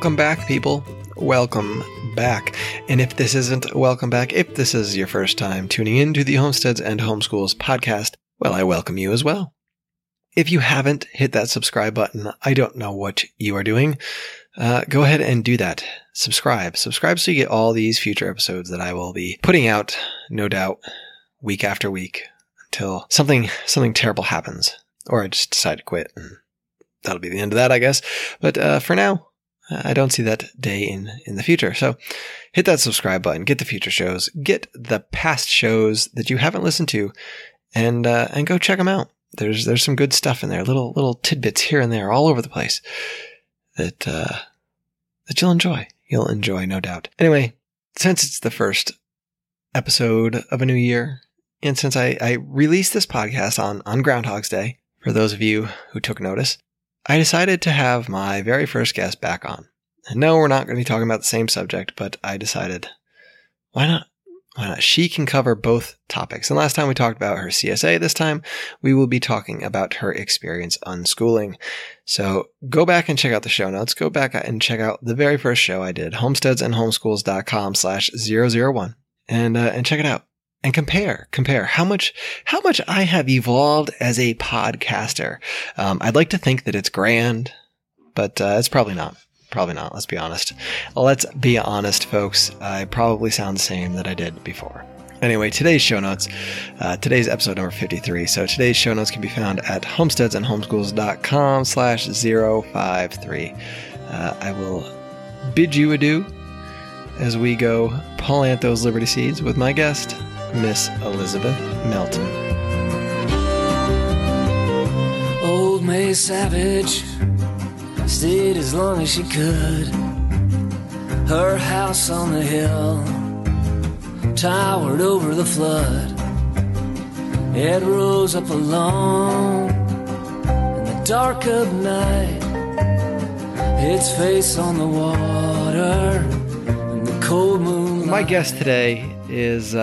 Welcome back, people. Welcome back. And if this isn't welcome back, if this is your first time tuning in to the Homesteads and Homeschools podcast, well, I welcome you as well. If you haven't hit that subscribe button, I don't know what you are doing. Go ahead and do that. Subscribe so you get all these future episodes that I will be putting out, no doubt, week after week until something terrible happens or I just decide to quit. And that'll be the end of that, I guess. But for now, I don't see that day in the future. So hit that subscribe button, get the future shows, get the past shows that you haven't listened to, and go check them out. There's some good stuff in there, little tidbits here and there all over the place that you'll enjoy. You'll enjoy, no doubt. Anyway, since it's the first episode of a new year, and since I released this podcast on Groundhog's Day, for those of you who took notice, I decided to have my very first guest back on. And no, we're not going to be talking about the same subject, but I decided, why not? She can cover both topics. And last time we talked about her CSA, this time we will be talking about her experience unschooling. So go back and check out the show notes. Go back and check out the very first show I did, homesteadsandhomeschools.com/001, and check it out. And compare how much I have evolved as a podcaster. I'd like to think that it's grand, but it's probably not. Let's be honest. Folks. I probably sound the same that I did before. Anyway, today's show notes, today's episode number 53. So today's show notes can be found at homesteadsandhomeschools.com/053. I will bid you adieu as we go plant those Liberty seeds with my guest, Miss Elizabeth Melton. Old May Savage stayed as long as she could. Her house on the hill towered over the flood. It rose up alone in the dark of night, its face on the water and the cold moonlight. My guest today is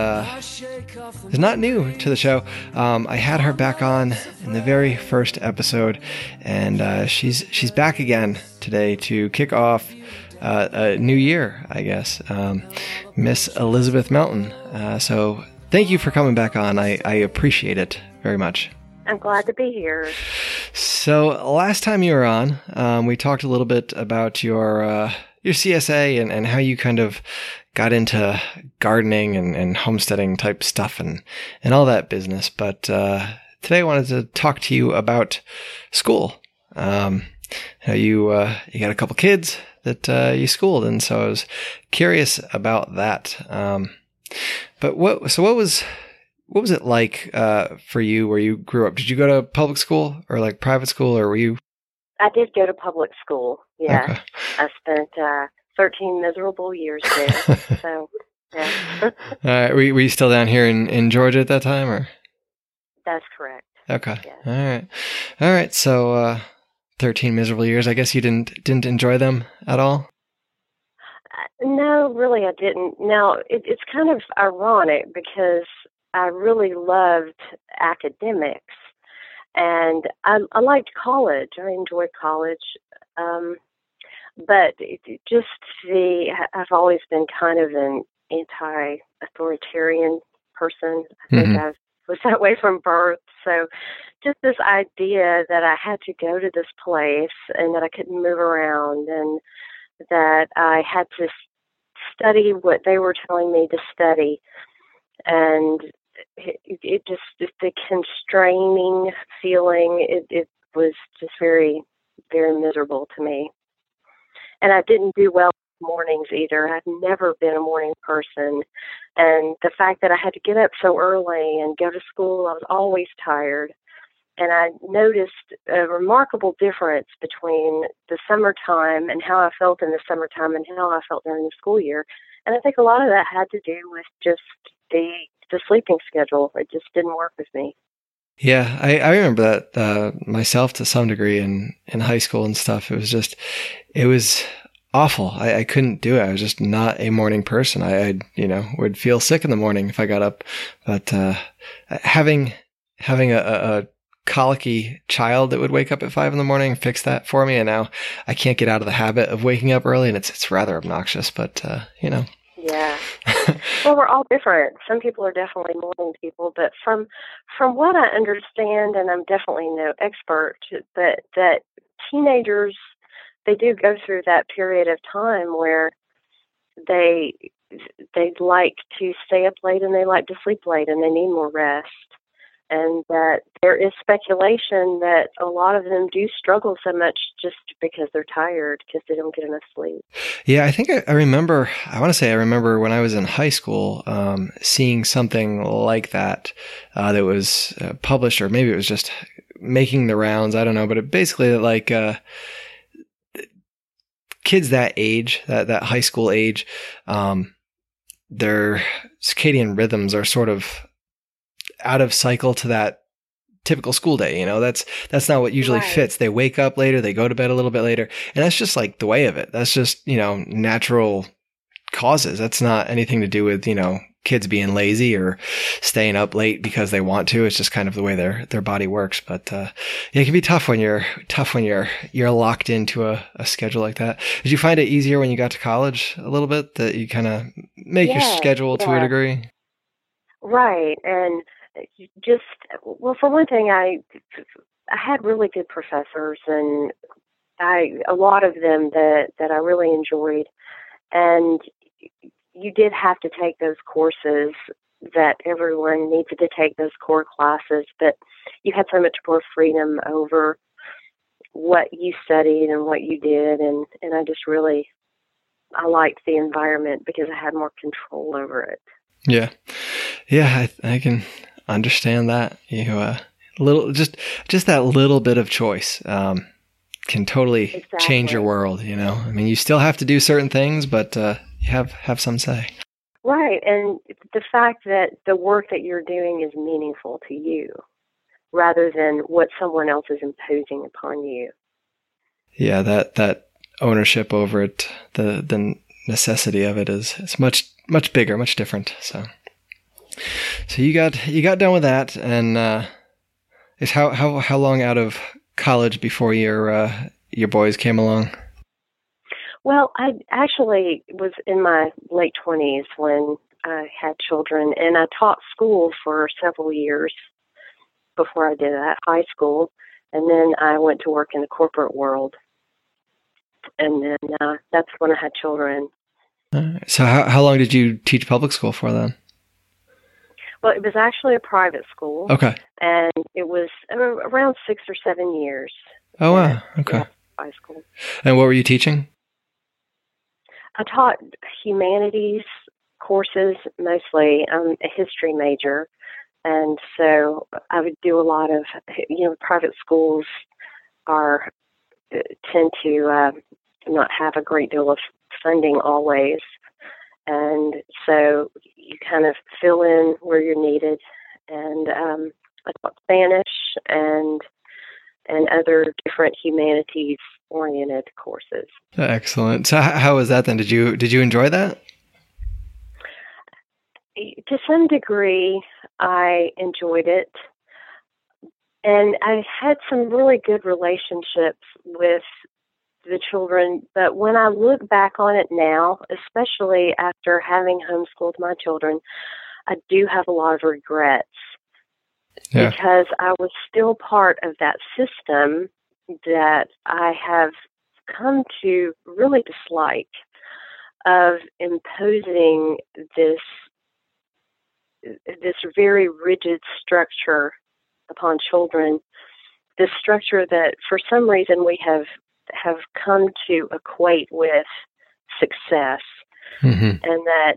not new to the show. I had her back on in the very first episode, and she's back again today to kick off a new year, I guess. Miss Elizabeth Melton. So thank you for coming back on. I appreciate it very much. I'm glad to be here. So last time you were on, we talked a little bit about your CSA and how you kind of got into gardening and homesteading type stuff and all that business. But today I wanted to talk to you about school. You got a couple kids that you schooled, and so I was curious about that. But what was it like for you where you grew up? Did you go to public school or like private school, or were you? I did go to public school. Yeah, okay. I spent 13 miserable years there. So, yeah. All right. Were you still down here in Georgia at that time, or? That's correct. Okay. Yeah. All right. So, 13 miserable years. I guess you didn't enjoy them at all. No, really, I didn't. Now, it's kind of ironic because I really loved academics, and I liked college. I enjoyed college. But I've always been kind of an anti-authoritarian person. I think I was that way from birth. So just this idea that I had to go to this place and that I couldn't move around and that I had to study what they were telling me to study. And it just the constraining feeling, it was just very, very miserable to me. And I didn't do well in mornings either. I've never been a morning person. And the fact that I had to get up so early and go to school, I was always tired. And I noticed a remarkable difference between the summertime and how I felt in the summertime and how I felt during the school year. And I think a lot of that had to do with just the sleeping schedule. It just didn't work with me. Yeah, I remember that myself to some degree in high school and stuff. It was awful. I couldn't do it. I was just not a morning person. I would feel sick in the morning if I got up. But having a colicky child that would wake up at 5 in the morning fixed that for me. And now I can't get out of the habit of waking up early, and it's rather obnoxious, but you know. Yeah. Well, we're all different. Some people are definitely morning people, but from what I understand, and I'm definitely no expert, but that teenagers, they do go through that period of time where they like to stay up late and they like to sleep late and they need more rest. And that there is speculation that a lot of them do struggle so much just because they're tired, because they don't get enough sleep. Yeah, I think I remember, I want to say I remember when I was in high school seeing something like that that was published, or maybe it was just making the rounds, I don't know, but it basically like kids that age, that high school age, their circadian rhythms are sort of out of cycle to that typical school day. You know, that's not what usually fits. They wake up later, they go to bed a little bit later. And that's just like the way of it. That's just, you know, natural causes. That's not anything to do with, you know, kids being lazy or staying up late because they want to. It's just kind of the way their body works. But, yeah, it can be tough when you're locked into a schedule like that. Did you find it easier when you got to college a little bit, that you kind of make your schedule to a degree? Right. And, just, well, for one thing, I had really good professors, and a lot of them that I really enjoyed. And you did have to take those courses that everyone needed to take, those core classes, but you had so much more freedom over what you studied and what you did. And I just really, I liked the environment because I had more control over it. Yeah. Yeah, I can understand that. You little, just that little bit of choice can totally change your world. You know, I mean, you still have to do certain things, but you have some say. Right, and the fact that the work that you're doing is meaningful to you, rather than what someone else is imposing upon you. Yeah, that ownership over it, the necessity of it is much bigger, much different. So you got done with that, and is how long out of college before your boys came along? Well, I actually was in my late 20s when I had children, and I taught school for several years before I did that, high school, and then I went to work in the corporate world, and then that's when I had children. All right. So how long did you teach public school for then? Well, it was actually a private school. Okay. And it was around 6 or 7 years. Oh, wow. Okay. High school. And what were you teaching? I taught humanities courses mostly. I'm a history major. And so I would do a lot of, you know, private schools tend to not have a great deal of funding always. And so you kind of fill in where you're needed. And I taught Spanish and other different humanities-oriented courses. Excellent. So how was that then? Did you enjoy that? To some degree, I enjoyed it. And I had some really good relationships with the children, but when I look back on it now, especially after having homeschooled my children, I do have a lot of regrets because I was still part of that system that I have come to really dislike, of imposing this very rigid structure upon children, this structure that for some reason we have come to equate with success, and that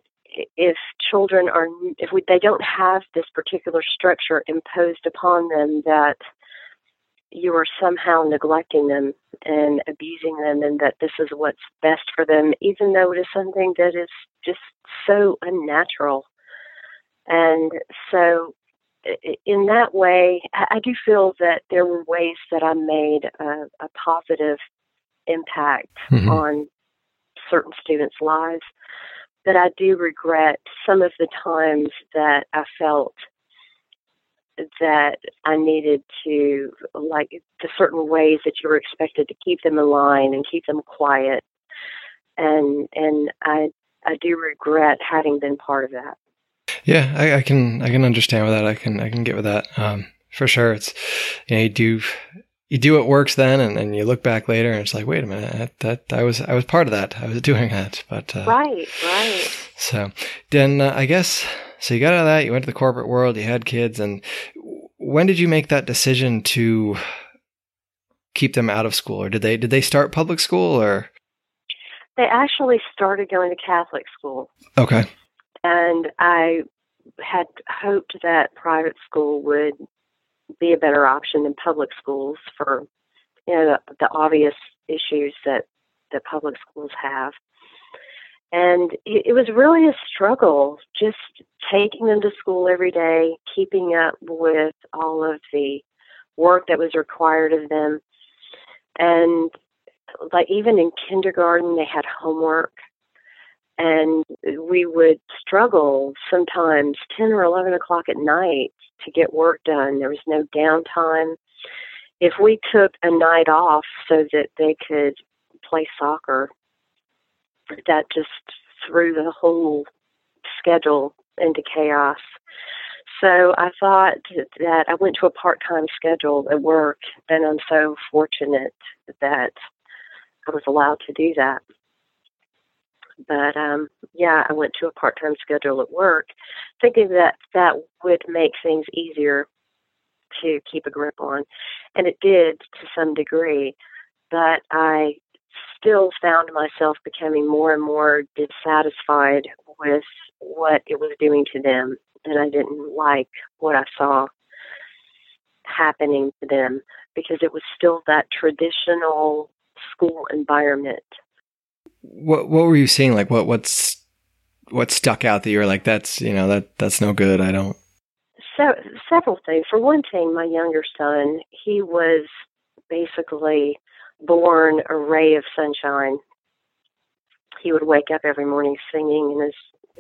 if children are, they don't have this particular structure imposed upon them, that you are somehow neglecting them and abusing them, and that this is what's best for them, even though it is something that is just so unnatural. And so in that way, I do feel that there were ways that I made a positive impact on certain students' lives, but I do regret some of the times that I felt that I needed to, like, the certain ways that you were expected to keep them in line and keep them quiet. And I do regret having been part of that. Yeah, I can understand with that. I can get with that. For sure. It's, you know, you do what works then, and you look back later and it's like, wait a minute, that I was part of that. I was doing that. But right. So then I guess, so you got out of that, you went to the corporate world, you had kids, and when did you make that decision to keep them out of school, or did they start public school, or? They actually started going to Catholic school. Okay. And I had hoped that private school would be a better option than public schools for, you know, the obvious issues that public schools have. And it was really a struggle just taking them to school every day, keeping up with all of the work that was required of them. And like even in kindergarten, they had homework. And we would struggle sometimes 10 or 11 o'clock at night to get work done. There was no downtime. If we took a night off so that they could play soccer, that just threw the whole schedule into chaos. So I thought that I went to a part-time schedule at work, and I'm so fortunate that I was allowed to do that. But, yeah, I went to a part-time schedule at work, thinking that that would make things easier to keep a grip on. And it did to some degree, but I still found myself becoming more and more dissatisfied with what it was doing to them. And I didn't like what I saw happening to them because it was still that traditional school environment. What were you seeing? Like what stuck out that you were like, that's, you know, that's no good. I don't. So several things. For one thing, my younger son, he was basically born a ray of sunshine. He would wake up every morning singing in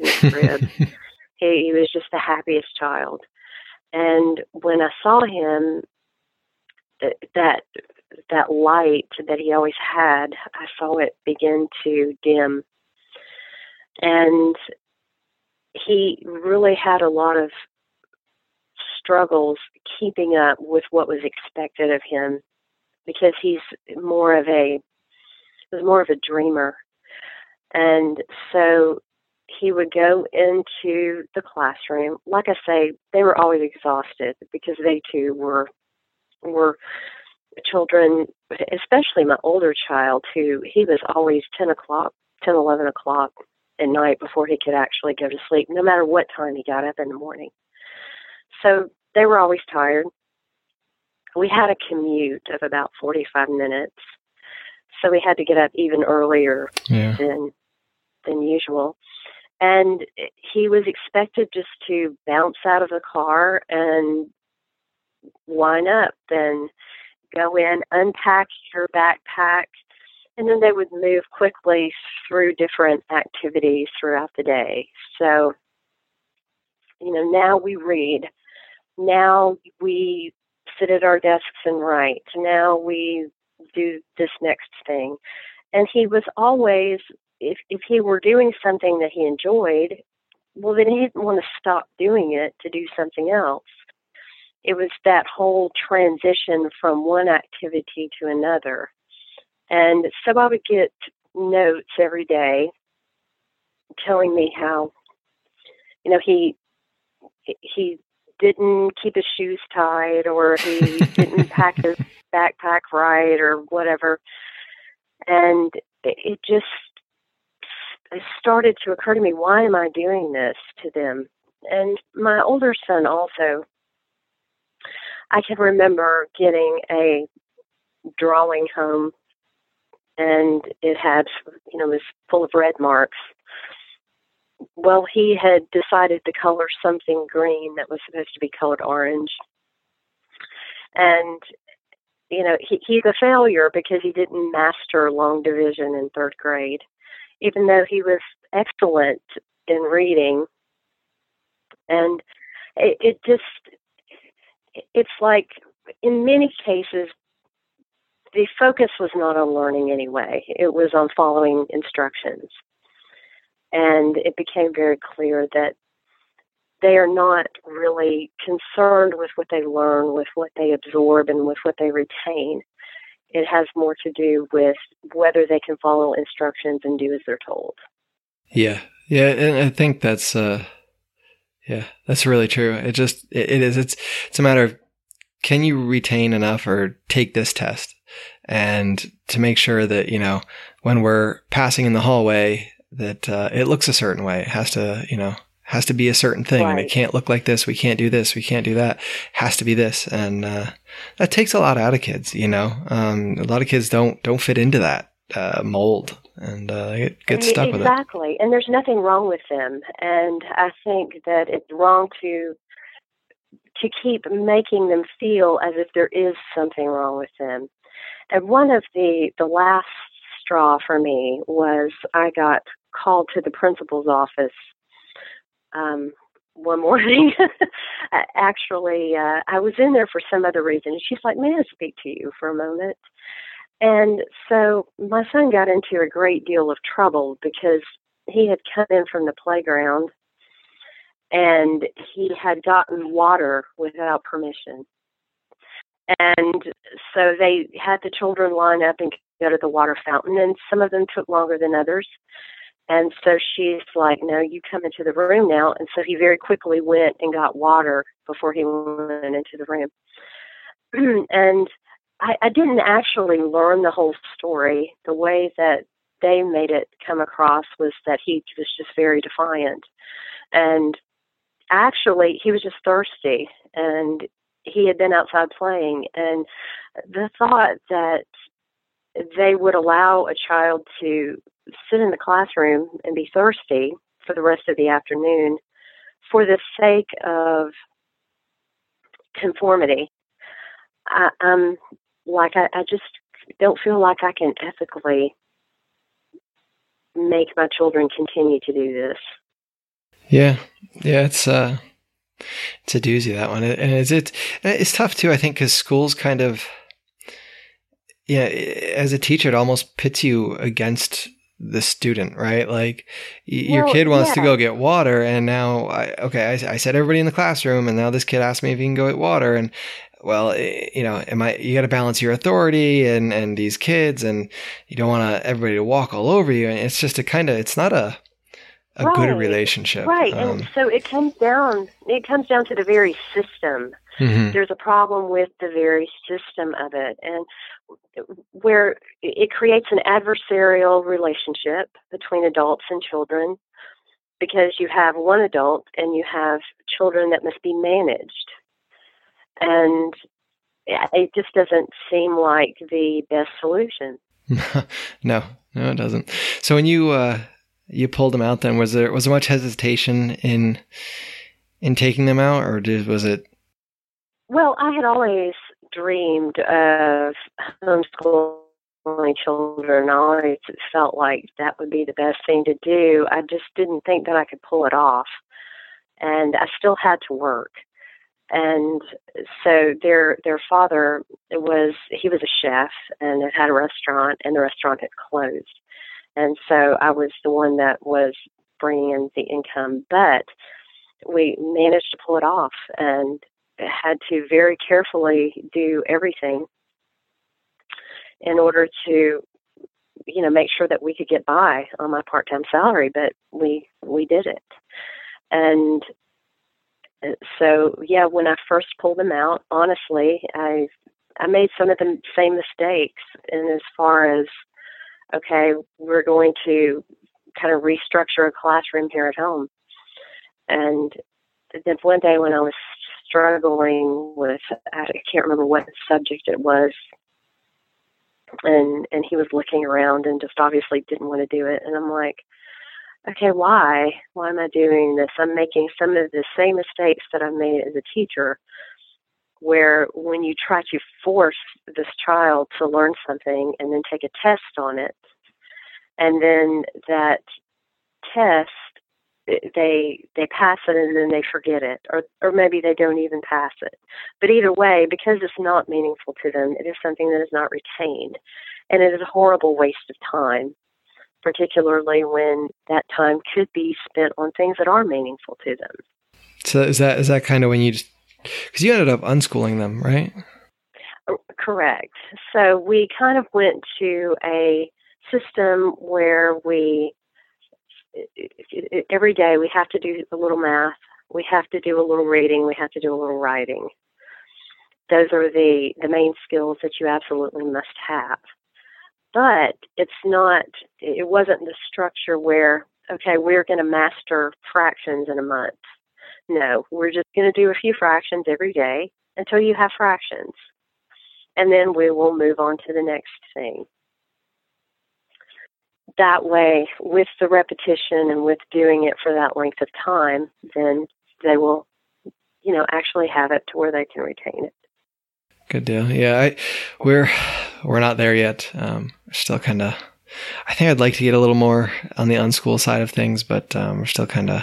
his crib. He was just the happiest child. And when I saw him, that light that he always had, I saw it begin to dim. And he really had a lot of struggles keeping up with what was expected of him because he was more of a dreamer. And so he would go into the classroom. Like I say, they were always exhausted because they too were children, especially my older child, who he was always 10, 11 o'clock at night before he could actually go to sleep, no matter what time he got up in the morning. So they were always tired. We had a commute of about 45 minutes, so we had to get up even earlier than usual. And he was expected just to bounce out of the car and line up and go in, unpack your backpack, and then they would move quickly through different activities throughout the day. So, you know, now we read. Now we sit at our desks and write. Now we do this next thing. And he was always, if he were doing something that he enjoyed, well, then he didn't want to stop doing it to do something else. It was that whole transition from one activity to another. And so I would get notes every day telling me how, you know, he didn't keep his shoes tied, or he didn't pack his backpack right, or whatever. And it just started to occur to me, why am I doing this to them? And my older son also, I can remember getting a drawing home, and it had, you know, it was full of red marks. Well, he had decided to color something green that was supposed to be colored orange. And, you know, he's a failure because he didn't master long division in third grade, even though he was excellent in reading. And it just... it's like in many cases, the focus was not on learning anyway. It was on following instructions. And it became very clear that they are not really concerned with what they learn, with what they absorb, and with what they retain. It has more to do with whether they can follow instructions and do as they're told. Yeah. Yeah. And I think that's really true. It's a matter of, can you retain enough or take this test? And to make sure that, when we're passing in the hallway, that it looks a certain way. It has to be a certain thing. Right. And it can't look like this. We can't do this. We can't do that. It has to be this. And that takes a lot out of kids, a lot of kids don't fit into that mold and get stuck with it. Exactly. And there's nothing wrong with them. And I think that it's wrong to keep making them feel as if there is something wrong with them. And one of the last straw for me was I got called to the principal's office one morning. Actually, I was in there for some other reason. And she's like, may I speak to you for a moment? And so my son got into a great deal of trouble because he had come in from the playground and he had gotten water without permission. And so they had the children line up and go to the water fountain, and some of them took longer than others. And so she's like, no, you come into the room now. And so he very quickly went and got water before he went into the room. And I didn't actually learn the whole story. The way that they made it come across was that he was just very defiant. And actually, he was just thirsty, and he had been outside playing. And the thought that they would allow a child to sit in the classroom and be thirsty for the rest of the afternoon for the sake of conformity, I just don't feel like I can ethically make my children continue to do this. Yeah. Yeah. It's a doozy, that one. And it's tough too, I think, because schools kind of, as a teacher, it almost pits you against the student, right? Like your kid wants to go get water, and now I said everybody in the classroom, and now this kid asked me if he can go get water. And well, you got to balance your authority and these kids, and you don't want everybody to walk all over you. And it's just it's not a right. Good relationship. Right. And so it comes down to the very system. Mm-hmm. There's a problem with the very system of it, and where it creates an adversarial relationship between adults and children, because you have one adult and you have children that must be managed. And it just doesn't seem like the best solution. No, it doesn't. So when you pulled them out, then was there much hesitation in taking them out, or was it? Well, I had always dreamed of homeschooling children. I always felt like that would be the best thing to do. I just didn't think that I could pull it off, and I still had to work. And so their father was a chef and had a restaurant, and the restaurant had closed. And so I was the one that was bringing in the income, but we managed to pull it off and had to very carefully do everything in order to, make sure that we could get by on my part-time salary, but we did it. And so, when I first pulled them out, honestly, I made some of the same mistakes. And as far as, okay, we're going to kind of restructure a classroom here at home. And then one day when I was struggling with, I can't remember what subject it was, and he was looking around and just obviously didn't want to do it. And I'm like, okay, why? Why am I doing this? I'm making some of the same mistakes that I made as a teacher, where when you try to force this child to learn something and then take a test on it, and then that test they pass it and then they forget it, or maybe they don't even pass it. But either way, because it's not meaningful to them, it is something that is not retained, and it is a horrible waste of time, particularly when that time could be spent on things that are meaningful to them. So is that kind of when you just, because you ended up unschooling them, right? Correct. So we kind of went to a system where we, every day we have to do a little math, we have to do a little reading, we have to do a little writing. Those are the main skills that you absolutely must have. But it wasn't the structure where, okay, we're going to master fractions in a month. No, we're just going to do a few fractions every day until you have fractions. And then we will move on to the next thing. That way, with the repetition and with doing it for that length of time, then they will, actually have it to where they can retain it. Good deal. Yeah, we're not there yet. Still kind of. I think I'd like to get a little more on the unschool side of things, but we're still kind of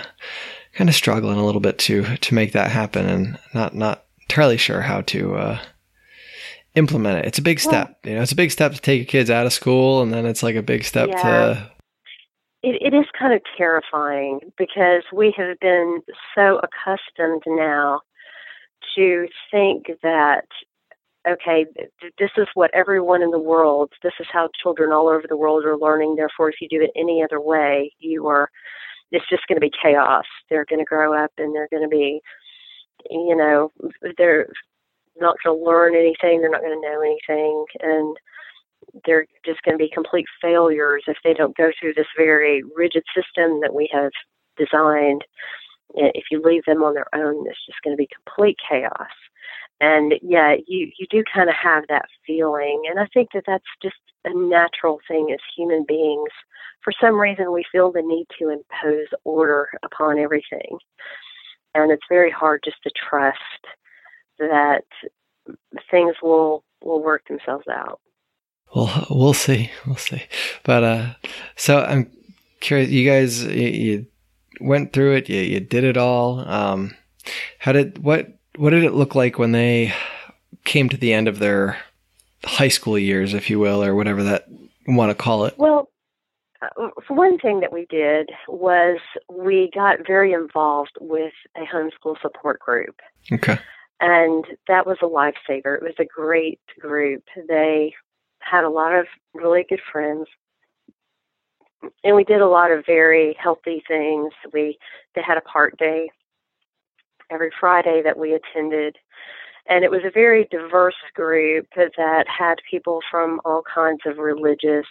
struggling a little bit to make that happen, and not entirely sure how to implement it. It's a big step. It's a big step to take your kids out of school, and then it's like a big step to. It is kind of terrifying because we have been so accustomed now to think that, okay, this is what everyone in the world, this is how children all over the world are learning. Therefore, if you do it any other way, it's just going to be chaos. They're going to grow up and they're going to be, they're not going to learn anything. They're not going to know anything. And they're just going to be complete failures if they don't go through this very rigid system that we have designed. If you leave them on their own, it's just going to be complete chaos. And yeah, you do kind of have that feeling. And I think that that's just a natural thing as human beings. For some reason, we feel the need to impose order upon everything. And it's very hard just to trust that things will work themselves out. Well, we'll see. We'll see. But so I'm curious, you guys, you went through it, you did it all. What did it look like when they came to the end of their high school years, if you will, or whatever that you want to call it? Well, one thing that we did was we got very involved with a homeschool support group. Okay. And that was a lifesaver. It was a great group. They had a lot of really good friends. And we did a lot of very healthy things. They had a part day every Friday that we attended. And it was a very diverse group that had people from all kinds of religious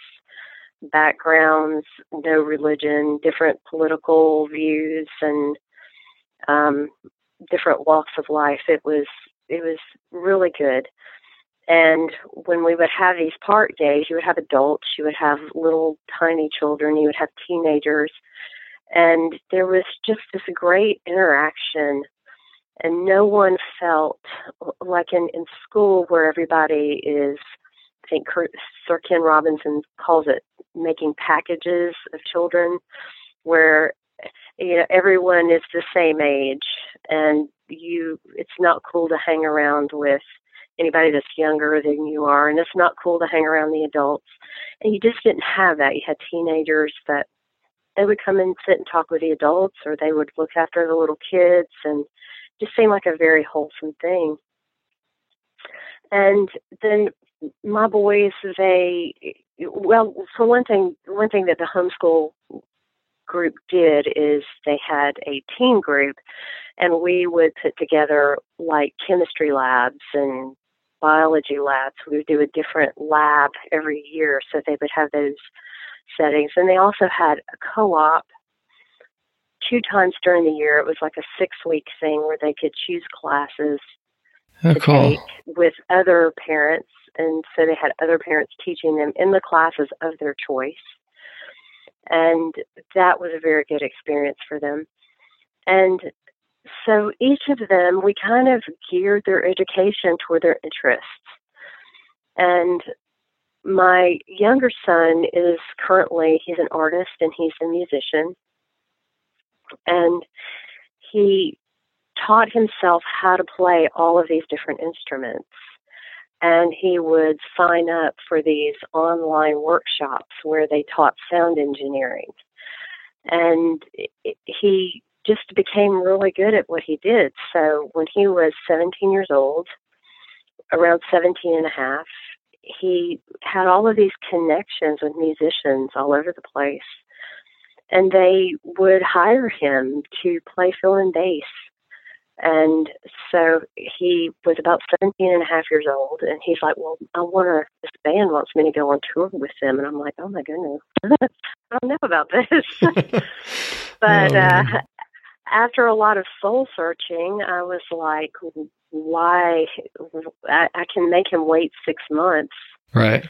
backgrounds, no religion, different political views, and different walks of life. It was really good. And when we would have these part days, you would have adults, you would have little tiny children, you would have teenagers. And there was just this great interaction. And no one felt like in school where everybody is, I think Sir Ken Robinson calls it making packages of children, where everyone is the same age, and it's not cool to hang around with anybody that's younger than you are, and it's not cool to hang around the adults. And you just didn't have that. You had teenagers that they would come and sit and talk with the adults, or they would look after the little kids, and just seemed like a very wholesome thing. And then my boys, so one thing that the homeschool group did is they had a teen group, and we would put together like chemistry labs and biology labs. We would do a different lab every year, so they would have those settings. And they also had a co-op. 2 times during the year, it was like a 6-week thing where they could choose classes to take with other parents. And so they had other parents teaching them in the classes of their choice. And that was a very good experience for them. And so each of them, we kind of geared their education toward their interests. And my younger son he's an artist and he's a musician. And he taught himself how to play all of these different instruments. And he would sign up for these online workshops where they taught sound engineering. And he just became really good at what he did. So when he was 17 years old, around 17 and a half, he had all of these connections with musicians all over the place. And they would hire him to play fill and bass. And so he was about 17 and a half years old, and he's like, well, I wonder if this band wants me to go on tour with them. And I'm like, oh, my goodness, I don't know about this. But after a lot of soul searching, I was like, why? I can make him wait 6 months. Right.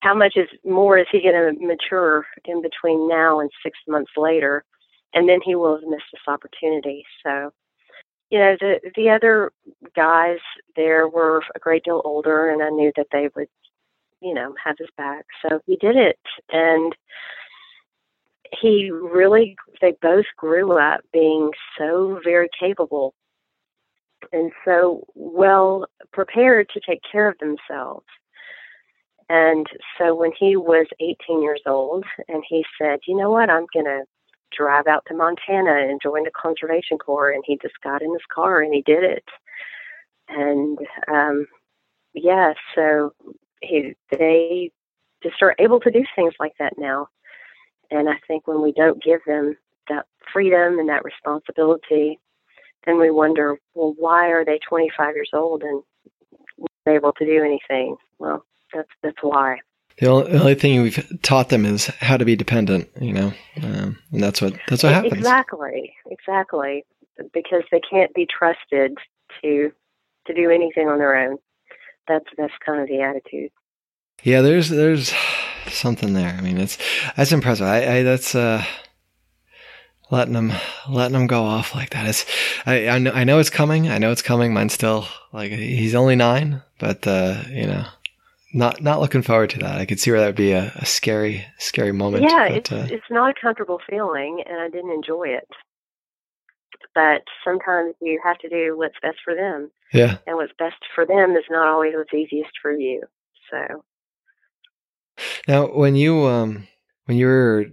How much more is he going to mature in between now and 6 months later? And then he will have missed this opportunity. So, you know, the other guys there were a great deal older, and I knew that they would, you know, have his back. So he did it, and they both grew up being so very capable and so well prepared to take care of themselves. And so when he was 18 years old, and he said, you know what, I'm going to drive out to Montana and join the Conservation Corps, and he just got in his car and he did it. And so they just are able to do things like that now. And I think when we don't give them that freedom and that responsibility, then we wonder, well, why are they 25 years old and not able to do anything? Well, that's why. The only thing we've taught them is how to be dependent, you know, and that's what happens. Exactly, because they can't be trusted to do anything on their own. That's kind of the attitude. Yeah, there's something there. I mean, that's impressive. That's letting them go off like that. I know it's coming. Mine's still like, he's only 9, but you know. Not looking forward to that. I could see where that would be a scary, scary moment. Yeah, but it's not a comfortable feeling, and I didn't enjoy it. But sometimes you have to do what's best for them. Yeah. And what's best for them is not always what's easiest for you. So. Now, when you were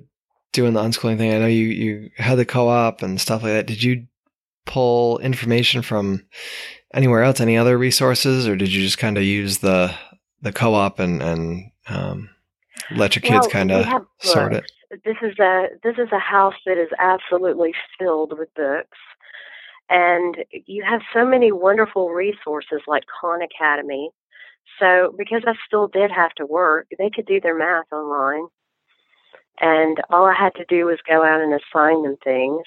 doing the unschooling thing, I know you had the co-op and stuff like that. Did you pull information from anywhere else, any other resources, or did you just kind of use the co-op and let your kids kind of sort it? This is a house that is absolutely filled with books. And you have so many wonderful resources like Khan Academy. So because I still did have to work, they could do their math online. And all I had to do was go out and assign them things,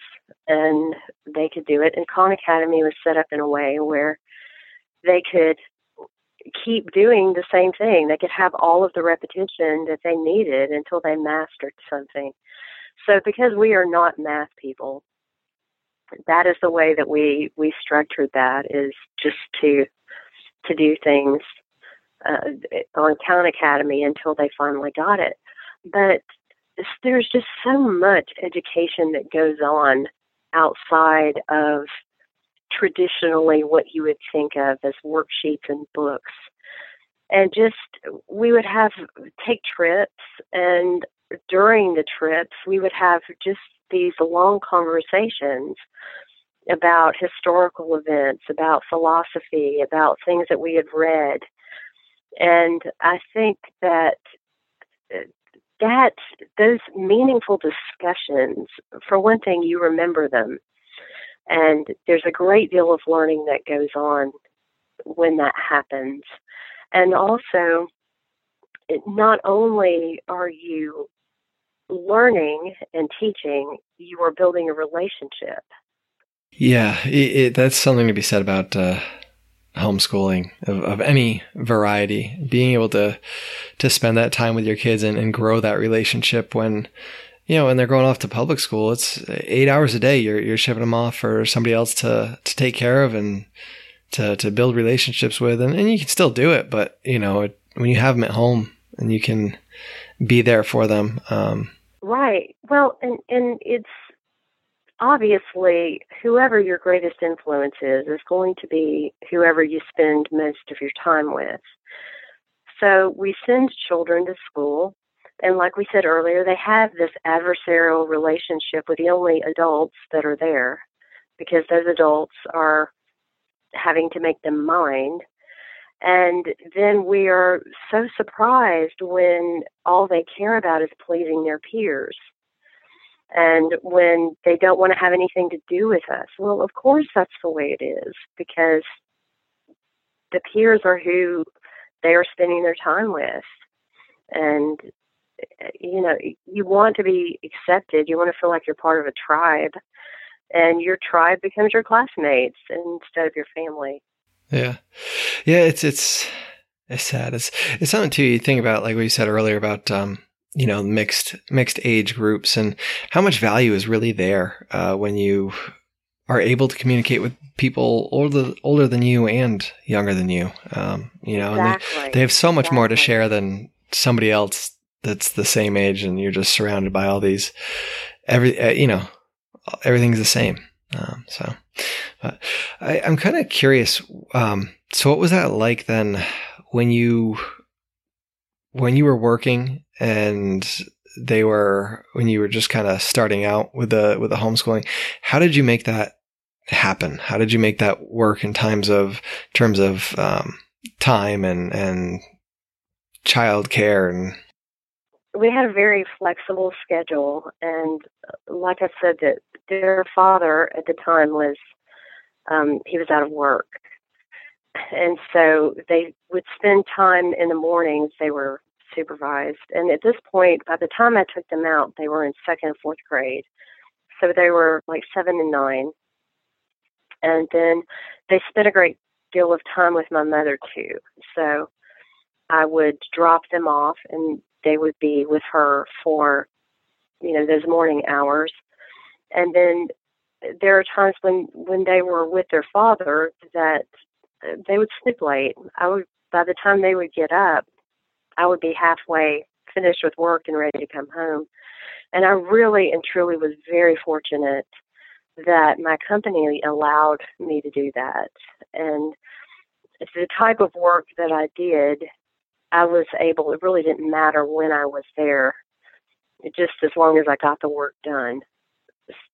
and they could do it. And Khan Academy was set up in a way where they could keep doing the same thing. They could have all of the repetition that they needed until they mastered something. So because we are not math people, that is the way that we structured that, is just to do things on Khan Academy until they finally got it. But there's just so much education that goes on outside of traditionally what you would think of as worksheets and books. And just, we would take trips, and during the trips, we would have just these long conversations about historical events, about philosophy, about things that we had read. And I think that those meaningful discussions, for one thing, you remember them. And there's a great deal of learning that goes on when that happens. And also, not only are you learning and teaching, you are building a relationship. Yeah, that's something to be said about homeschooling of any variety. Being able to spend that time with your kids and grow that relationship when, you know, and they're going off to public school. It's 8 hours a day. You're shipping them off for somebody else to take care of and to build relationships with. And you can still do it, but, you know, when you have them at home and you can be there for them. Right. Well, and it's obviously, whoever your greatest influence is going to be whoever you spend most of your time with. So we send children to school, and like we said earlier, they have this adversarial relationship with the only adults that are there, because those adults are having to make them mind. And then we are so surprised when all they care about is pleasing their peers, and when they don't want to have anything to do with us. Well, of course that's the way it is, because the peers are who they are spending their time with. And, you know, you want to be accepted. You want to feel like you're part of a tribe, and your tribe becomes your classmates instead of your family. Yeah. Yeah. It's sad. It's something too, you think about, like what you said earlier about, you know, mixed age groups, and how much value is really there, when you are able to communicate with people older than you and younger than you. You know, exactly. And they have so much more to share than somebody else that's the same age, and you're just surrounded by all these, you know, everything's the same. I'm kind of curious. So what was that like then when you were working, and when you were just kind of starting out with the homeschooling? How did you make that happen? How did you make that work in terms of time and childcare? And we had a very flexible schedule, and like I said, that their father at the time was he was out of work, and so they would spend time in the mornings. They were supervised, and at this point, by the time I took them out, they were in second and fourth grade, so they were like 7 and 9, and then they spent a great deal of time with my mother too. So I would drop them off, and they would be with her for, you know, those morning hours. And then there are times when they were with their father that they would sleep late. By the time they would get up, I would be halfway finished with work and ready to come home. And I really and truly was very fortunate that my company allowed me to do that. And the type of work that I did, I was able, it really didn't matter when I was there, just as long as I got the work done.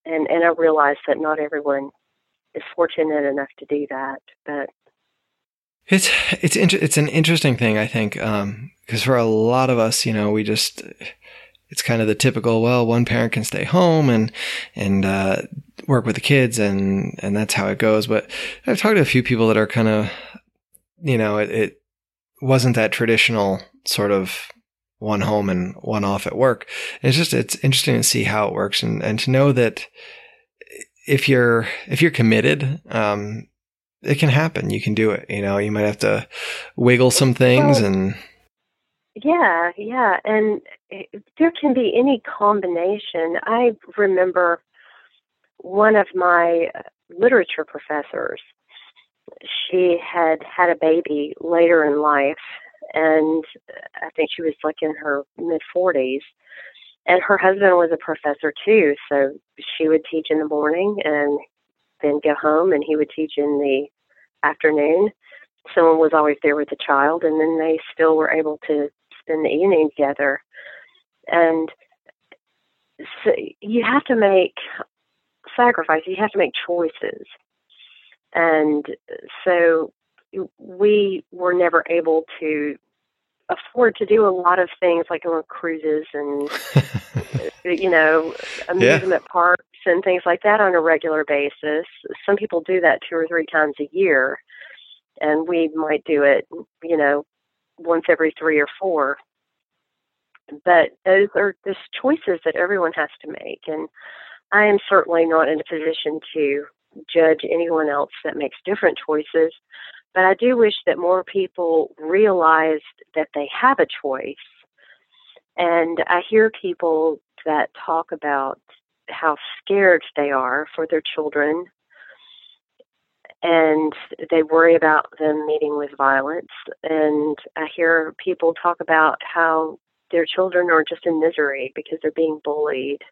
And I realized that not everyone is fortunate enough to do that, but it's an interesting thing, I think, because for a lot of us, you know, it's kind of the typical, well, one parent can stay home and work with the kids, and that's how it goes. But I've talked to a few people that are kind of, you know, it wasn't that traditional sort of one home and one off at work. And it's interesting to see how it works, and to know that if you're committed, it can happen. You can do it. You know, you might have to wiggle some things, and yeah. And there can be any combination. I remember one of my literature professors, she had a baby later in life, and I think she was like in her mid-40s, and her husband was a professor too, so she would teach in the morning and then go home, and he would teach in the afternoon. Someone was always there with the child, and then they still were able to spend the evening together. And so you have to make sacrifices, you have to make choices. And so we were never able to afford to do a lot of things like going on cruises and, you know, amusement parks and things like that on a regular basis. Some people do that 2 or 3 times a year, and we might do it, you know, once every 3 or 4. But those are just choices that everyone has to make. And I am certainly not in a position to judge anyone else that makes different choices. But I do wish that more people realized that they have a choice. And I hear people that talk about how scared they are for their children, and they worry about them meeting with violence. And I hear people talk about how their children are just in misery because they're being bullied,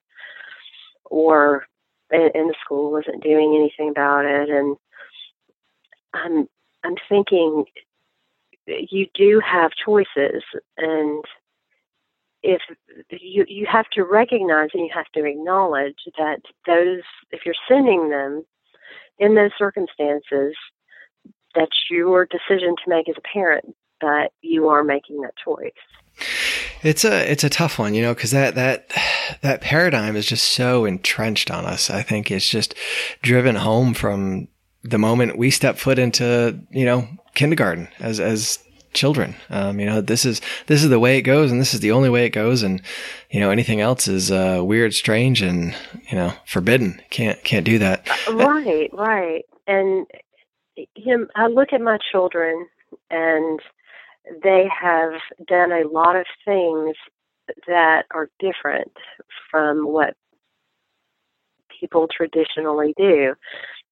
or and the school wasn't doing anything about it. And I'm thinking you do have choices, and if you have to recognize and you have to acknowledge that those, if you're sending them in those circumstances, that's your decision to make as a parent, but you are making that choice. It's a tough one, you know, because that paradigm is just so entrenched on us. I think it's just driven home from the moment we step foot into, you know, kindergarten as children. You know, this is the way it goes, and this is the only way it goes, and you know, anything else is weird, strange, and you know, forbidden. Can't do that. Right. And you know, I look at my children, and they have done a lot of things that are different from what people traditionally do.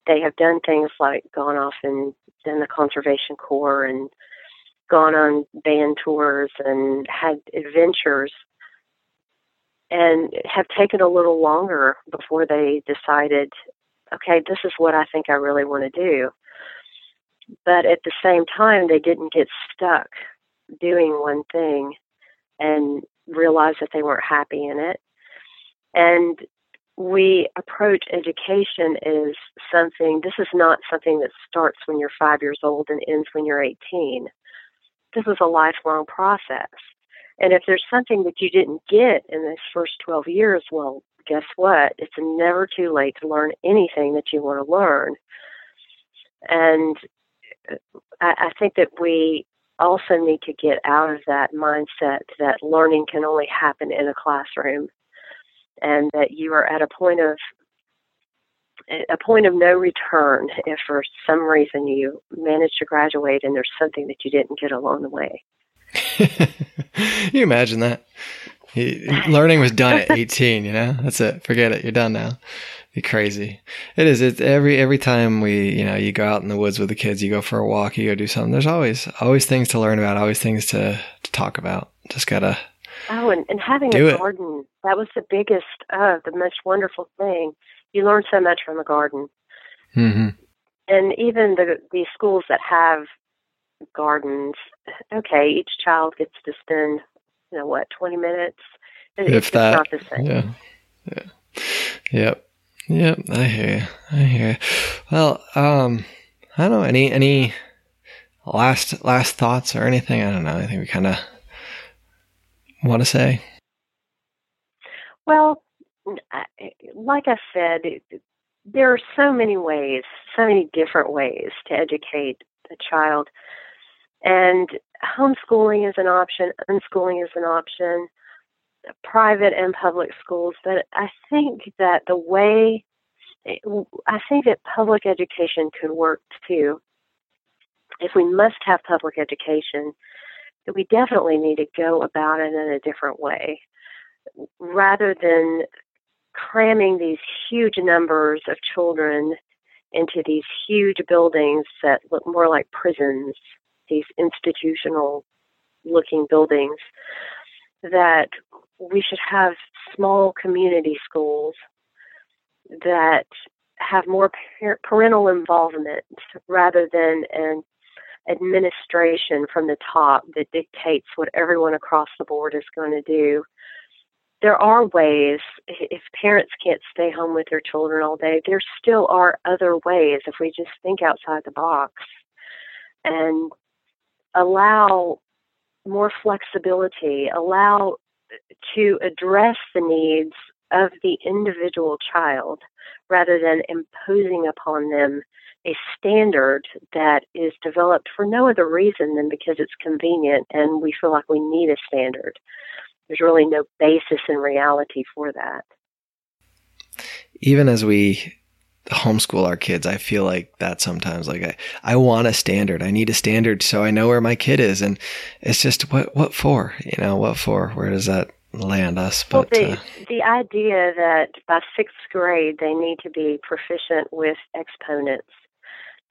They have done things like gone off and done the Conservation Corps and gone on band tours and had adventures, and have taken a little longer before they decided, okay, this is what I think I really want to do. But at the same time, they didn't get stuck doing one thing and realize that they weren't happy in it. And we approach education as something, this is not something that starts when you're 5 years old and ends when you're 18. This is a lifelong process. And if there's something that you didn't get in those first 12 years, well, guess what? It's never too late to learn anything that you want to learn. And I think that we also need to get out of that mindset that learning can only happen in a classroom, and that you are at a point of no return if for some reason you manage to graduate and there's something that you didn't get along the way. You imagine that? Learning was done at 18, you know? That's it. Forget it. You're done now. Be crazy. It is. It's every time we, you know, you go out in the woods with the kids, you go for a walk, you go do something. There's always things to learn about, always things to talk about. Just gotta. Oh, and having a garden, that was the biggest, the most wonderful thing. You learn so much from a garden. Mm-hmm. And even the schools that have gardens, okay, each child gets to spend, 20 minutes. It's that, not the same. Yep, I hear you. Well, I don't know, any last thoughts or anything? I don't know, anything we kind of want to say? Well, like I said, there are so many ways, so many different ways to educate a child. And homeschooling is an option, unschooling is an option, private and public schools. But I think that public education could work too. If we must have public education, we definitely need to go about it in a different way, rather than cramming these huge numbers of children into these huge buildings that look more like prisons, these institutional-looking buildings, that we should have small community schools that have more parental involvement rather than an administration from the top that dictates what everyone across the board is going to do. There are ways, if parents can't stay home with their children all day, there still are other ways if we just think outside the box and allow more flexibility, allow to address the needs of the individual child rather than imposing upon them a standard that is developed for no other reason than because it's convenient and we feel like we need a standard. There's really no basis in reality for that. Even as we homeschool our kids, I feel like that sometimes. Like I want a standard. I need a standard so I know where my kid is. And it's just what for? You know, what for? Where does that land us? But well, the idea that by 6th grade they need to be proficient with exponents.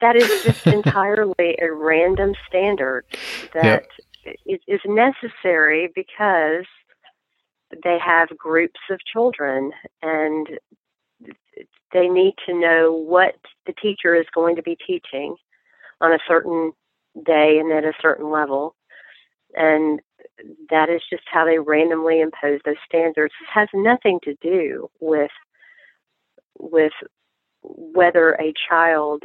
That is just entirely a random standard that is necessary because they have groups of children and they need to know what the teacher is going to be teaching on a certain day and at a certain level. And that is just how they randomly impose those standards. It has nothing to do with whether a child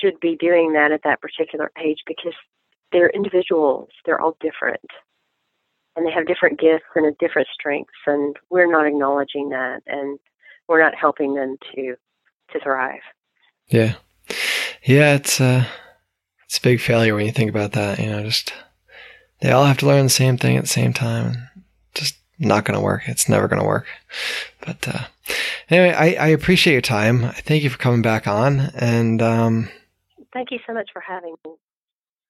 should be doing that at that particular age, because they're individuals. They're all different. And they have different gifts and different strengths, and we're not acknowledging that, and we're not helping them to thrive. Yeah. Yeah, it's a big failure when you think about that. You know, just they all have to learn the same thing at the same time. Just not going to work. It's never going to work. But anyway, I appreciate your time. I thank you for coming back on. And thank you so much for having me.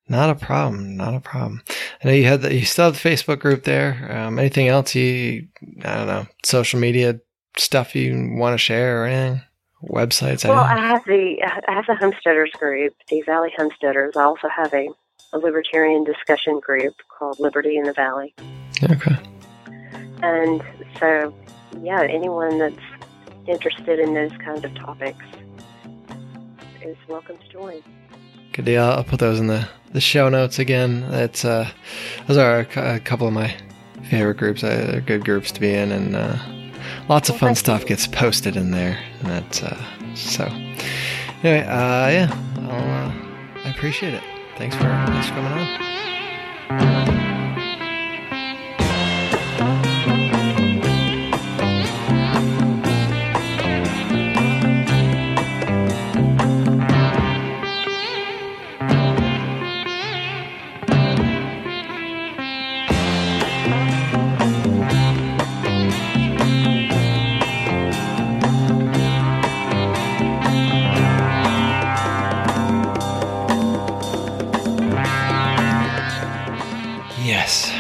Not a problem. Not a problem. I know you had you still have the Facebook group there. Anything else I don't know, social media stuff you want to share or anything? Websites? Well, I have the Homesteaders group, the Valley Homesteaders. I also have a libertarian discussion group called Liberty in the Valley. Okay. And so, yeah, anyone that's interested in those kinds of topics is welcome to join. Good deal. I'll put those in the show notes again. That's those are a couple of my favorite groups. They're good groups to be in, and lots of fun stuff gets posted in there. And that's so. Anyway, yeah, I appreciate it. Thanks for coming on.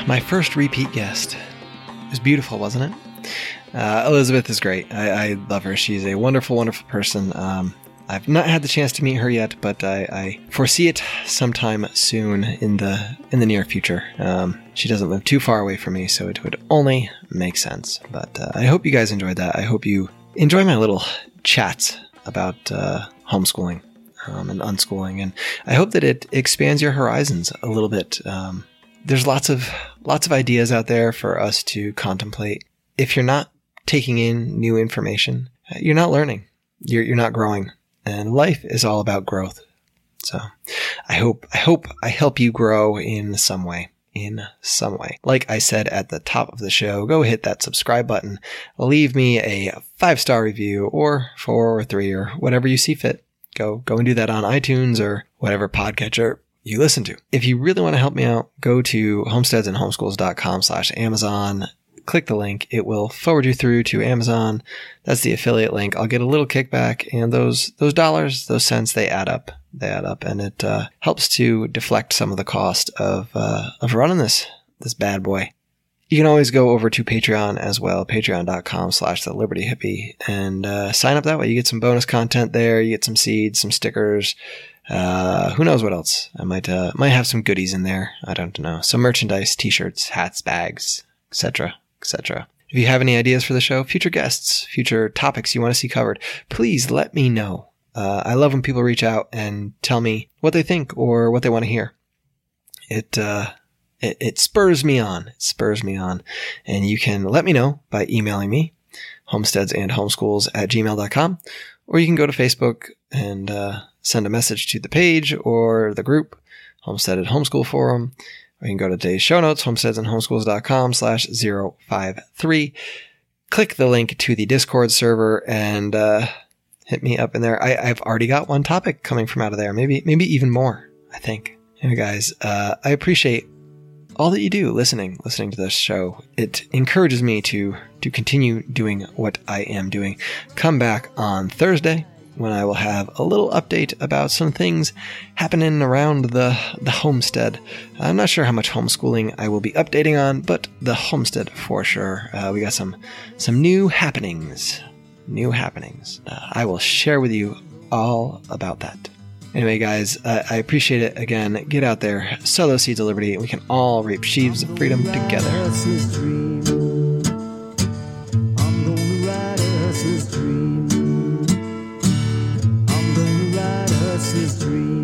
My first repeat guest. It was beautiful, wasn't it? Elizabeth is great. I love her. She's a wonderful, wonderful person. I've not had the chance to meet her yet, but I foresee it sometime soon in the near future. She doesn't live too far away from me, so it would only make sense. But I hope you guys enjoyed that. I hope you enjoy my little chats about homeschooling and unschooling. And I hope that it expands your horizons a little bit. There's lots of ideas out there for us to contemplate. If you're not taking in new information, you're not learning. You're not growing. And life is all about growth. So I hope I help you grow in some way. In some way. Like I said at the top of the show, go hit that subscribe button. Leave me a 5-star review or 4 or 3 or whatever you see fit. Go and do that on iTunes or whatever podcatcher you listen to. If you really want to help me out, go to homesteadsandhomeschools.com/Amazon. Click the link. It will forward you through to Amazon. That's the affiliate link. I'll get a little kickback, and those dollars, those cents, they add up. They add up, and it helps to deflect some of the cost of running this bad boy. You can always go over to Patreon as well, patreon.com/thelibertyhippie, and sign up that way. You get some bonus content there. You get some seeds, some stickers. Who knows what else? I might have some goodies in there. I don't know. Some merchandise, t-shirts, hats, bags, etc., etc. If you have any ideas for the show, future guests, future topics you want to see covered, please let me know. I love when people reach out and tell me what they think or what they want to hear. It spurs me on. It spurs me on. And you can let me know by emailing me, homesteadsandhomeschools@gmail.com, or you can go to Facebook and send a message to the page or the group, Homesteaded Homeschool Forum. Or you can go to today's show notes, homesteadsandhomeschools.com/053. Click the link to the Discord server and hit me up in there. I've already got one topic coming from out of there. Maybe even more, I think. Anyway, guys, I appreciate all that you do listening to this show. It encourages me to continue doing what I am doing. Come back on Thursday, when I will have a little update about some things happening around the homestead. I'm not sure how much homeschooling I will be updating on, but the homestead for sure. We got some new happenings. I will share with you all about that. Anyway, guys, I appreciate it. Again, get out there, sow those seeds of liberty, and we can all reap sheaves of freedom together. his dream.